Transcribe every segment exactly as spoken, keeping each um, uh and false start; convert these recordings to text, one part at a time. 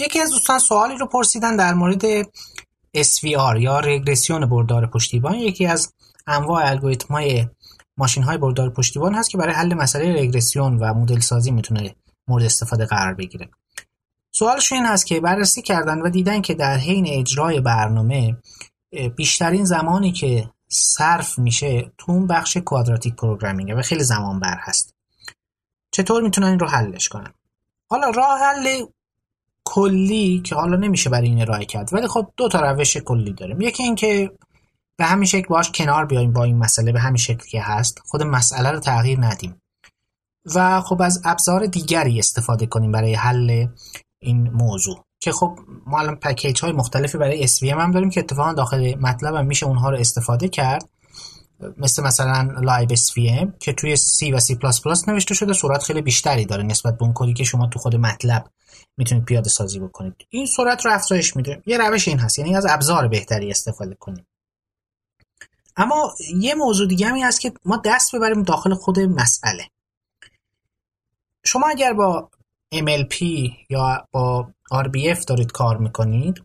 یکی از دوستان سوالی رو پرسیدن در مورد اس وی آر یا رگرسیون بردار پشتیبان، یکی از انواع الگوریتم‌های ماشین‌های بردار پشتیبان هست که برای حل مسئله رگرسیون و مدل سازی میتونه مورد استفاده قرار بگیره. سوالش این هست که بررسی کردن و دیدن که در حین اجرای برنامه بیشترین زمانی که صرف میشه تو اون بخش کوادراتیک پروگرامینگ و خیلی زمان بر هست. چطور میتونن این رو حلش کنن؟ حالا راه حل کلی که حالا نمیشه برای این ارائه کرد، ولی خب دو تا روش کلی داریم. یکی این که به همین شکل باش کنار بیایم با این مسئله، به همین شکلی که هست خود مسئله رو تغییر ندیم و خب از ابزار دیگری استفاده کنیم برای حل این موضوع، که خب ما الان پکیج های مختلفی برای اس وی ام هم داریم که اتفاقا داخل مطلب هم میشه اونها رو استفاده کرد، مثل مثلا libsvm که توی C و C++ نوشته شده، سرعت خیلی بیشتری داره نسبت به اون کدی که شما تو خود مطلب میتونید پیاده سازی بکنید. این سرعت رو افزایش میده. یه روش این هست، یعنی از ابزار بهتری استفاده کنیم. اما یه موضوع دیگه هم این هست که ما دست ببریم داخل خود مسئله. شما اگر با ام ال پی یا با آر بی اف دارید کار میکنید،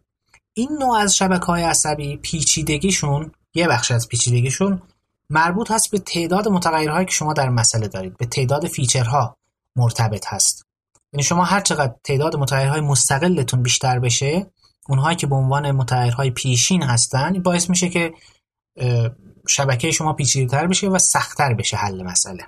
این نوع از شبکه‌های عصبی پیچیدگیشون، یه بخش از پیچیدگیشون مربوط هست به تعداد متغیرهایی که شما در مسئله دارید، به تعداد فیچرها مرتبط هست. یعنی شما هر چقدر تعداد متغیرهای مستقلتون بیشتر بشه، اونهایی که به عنوان متغیرهای پیشین هستن، باعث میشه که شبکه شما پیچیده‌تر بشه و سخت‌تر بشه حل مسئله.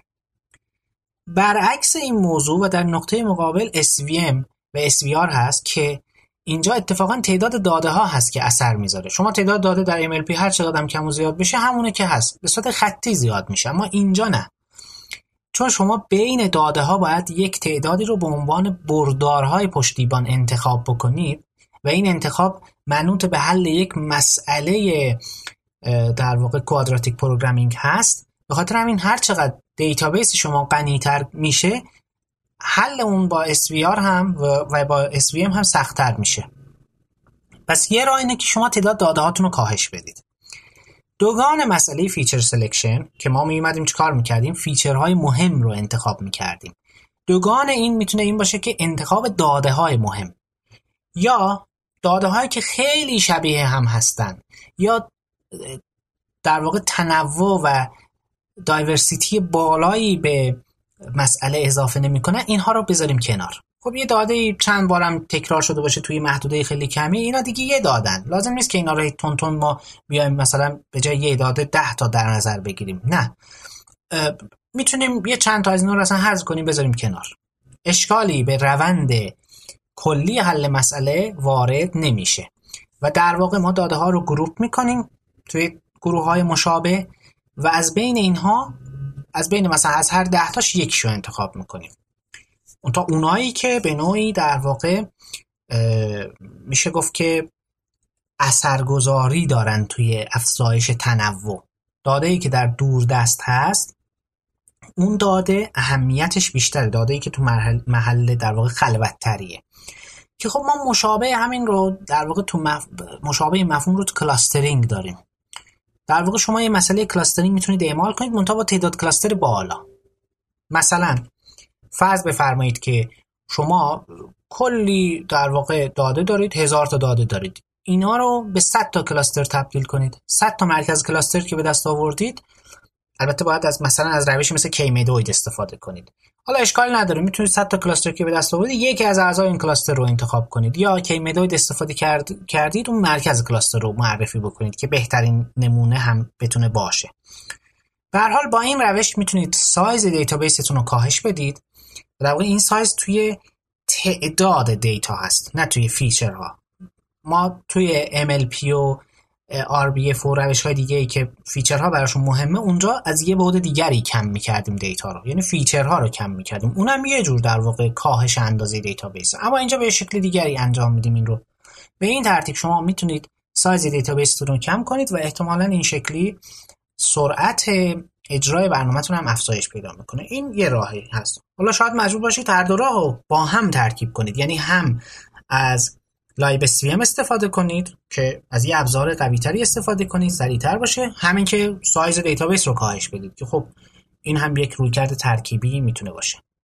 برعکس این موضوع و در نقطه مقابل اس وی ام و اس وی آر هست که اینجا اتفاقا تعداد داده ها هست که اثر میذاره. شما تعداد داده در ام ال پی هر چقدر هم کم و زیاد بشه همونه که هست، به صورت خطی زیاد میشه، اما اینجا نه، چون شما بین داده ها باید یک تعدادی رو به عنوان بردارهای پشتیبان انتخاب بکنید و این انتخاب منوط به حل یک مسئله در واقع کوادراتیک پروگرامینگ هست. به خاطر همین هر چقدر دیتابیس شما غنی‌تر میشه، حل اون با اس وی آر هم و با اس وی ام هم سخت‌تر میشه. پس یه راه اینه که شما تعداد داده هاتون رو کاهش بدید. دوگان مسئله فیچر سلکشن که ما می‌اومدیم چیکار می‌کردیم، فیچرهای مهم رو انتخاب می‌کردیم. دوگان این میتونه این باشه که انتخاب داده‌های مهم یا داده‌هایی که خیلی شبیه هم هستن یا در واقع تنوع و دایورسیتی بالایی به مسئله اضافه نمی‌کنه، اینها رو بذاریم کنار. خب یه داده چند بارم تکرار شده باشه توی محدوده خیلی کمی، اینا دیگه یه دادن، لازم نیست که اینا رو تون تون ما بیایم مثلا به جای یه داده ده تا در نظر بگیریم. نه، میتونیم یه چند تا از اینا رو اصلا حذف کنیم، بذاریم کنار. اشکالی به روند کلی حل مسئله وارد نمیشه و در واقع ما داده ها رو گروپ می‌کنیم توی گروه‌های مشابه و از بین اینها، از بین مثلا از هر ده تاش یکیشو انتخاب میکنیم، اون تا اونایی که به نوعی در واقع میشه گفت که اثرگذاری دارن توی افزایش تنوع. داده‌ای که در دور دست هست، اون داده اهمیتش بیشتره، داده‌ای که تو مرحله محل در واقع خلوت تریه، که خب ما مشابه همین رو در واقع تو مف... مشابه مفهوم رو تو کلاسترینگ داریم. در واقع شما یه مسئله کلاسترینگ میتونید اعمال کنید منتها با تعداد کلاستر بالا. مثلا فرض بفرمایید که شما کلی در واقع داده دارید، هزار تا داده دارید، اینا رو به صد تا کلاستر تبدیل کنید. صد تا مرکز کلاستر که به دست آوردید، البته باید از مثلا از روشی مثل کی-مدوید استفاده کنید. حالا اشکال نداره، میتونید صد تا کلاستر که به دست آوردید یکی از اعضای این کلاستر رو انتخاب کنید، یا کی-مدوید استفاده کرد... کردید اون مرکز کلاستر رو معرفی بکنید که بهترین نمونه هم بتونه باشه. به هر حال با این روش میتونید سایز دیتابیستون رو کاهش بدید. در واقع این سایز توی تعداد دیتا هست، نه توی فیچرها. ما توی ام ال پی و آر بی اف و روش‌های دیگه‌ای که فیچرها براشون مهمه، اونجا از یه بعد دیگری کم می‌کردیم دیتا رو، یعنی فیچرها رو کم می‌کردیم. اونم یه جور در واقع کاهش اندازه دیتابیس، اما اینجا به شکل دیگری انجام میدیم. این رو به این ترتیب شما میتونید سایز دیتابیستون رو کم کنید و احتمالاً این شکلی سرعت اجرای برنامه‌تون هم افزایش پیدا می‌کنه. این یه راهی هست. حالا شاید مجبور باشید هر دو راهو با هم ترکیب کنید، یعنی هم از libsvm استفاده کنید که از یه ابزار قوی‌تری استفاده کنید، سریع‌تر باشه، همین که سایز دیتابیس رو کاهش بدید، که خب این هم یک رویکرد ترکیبی میتونه باشه.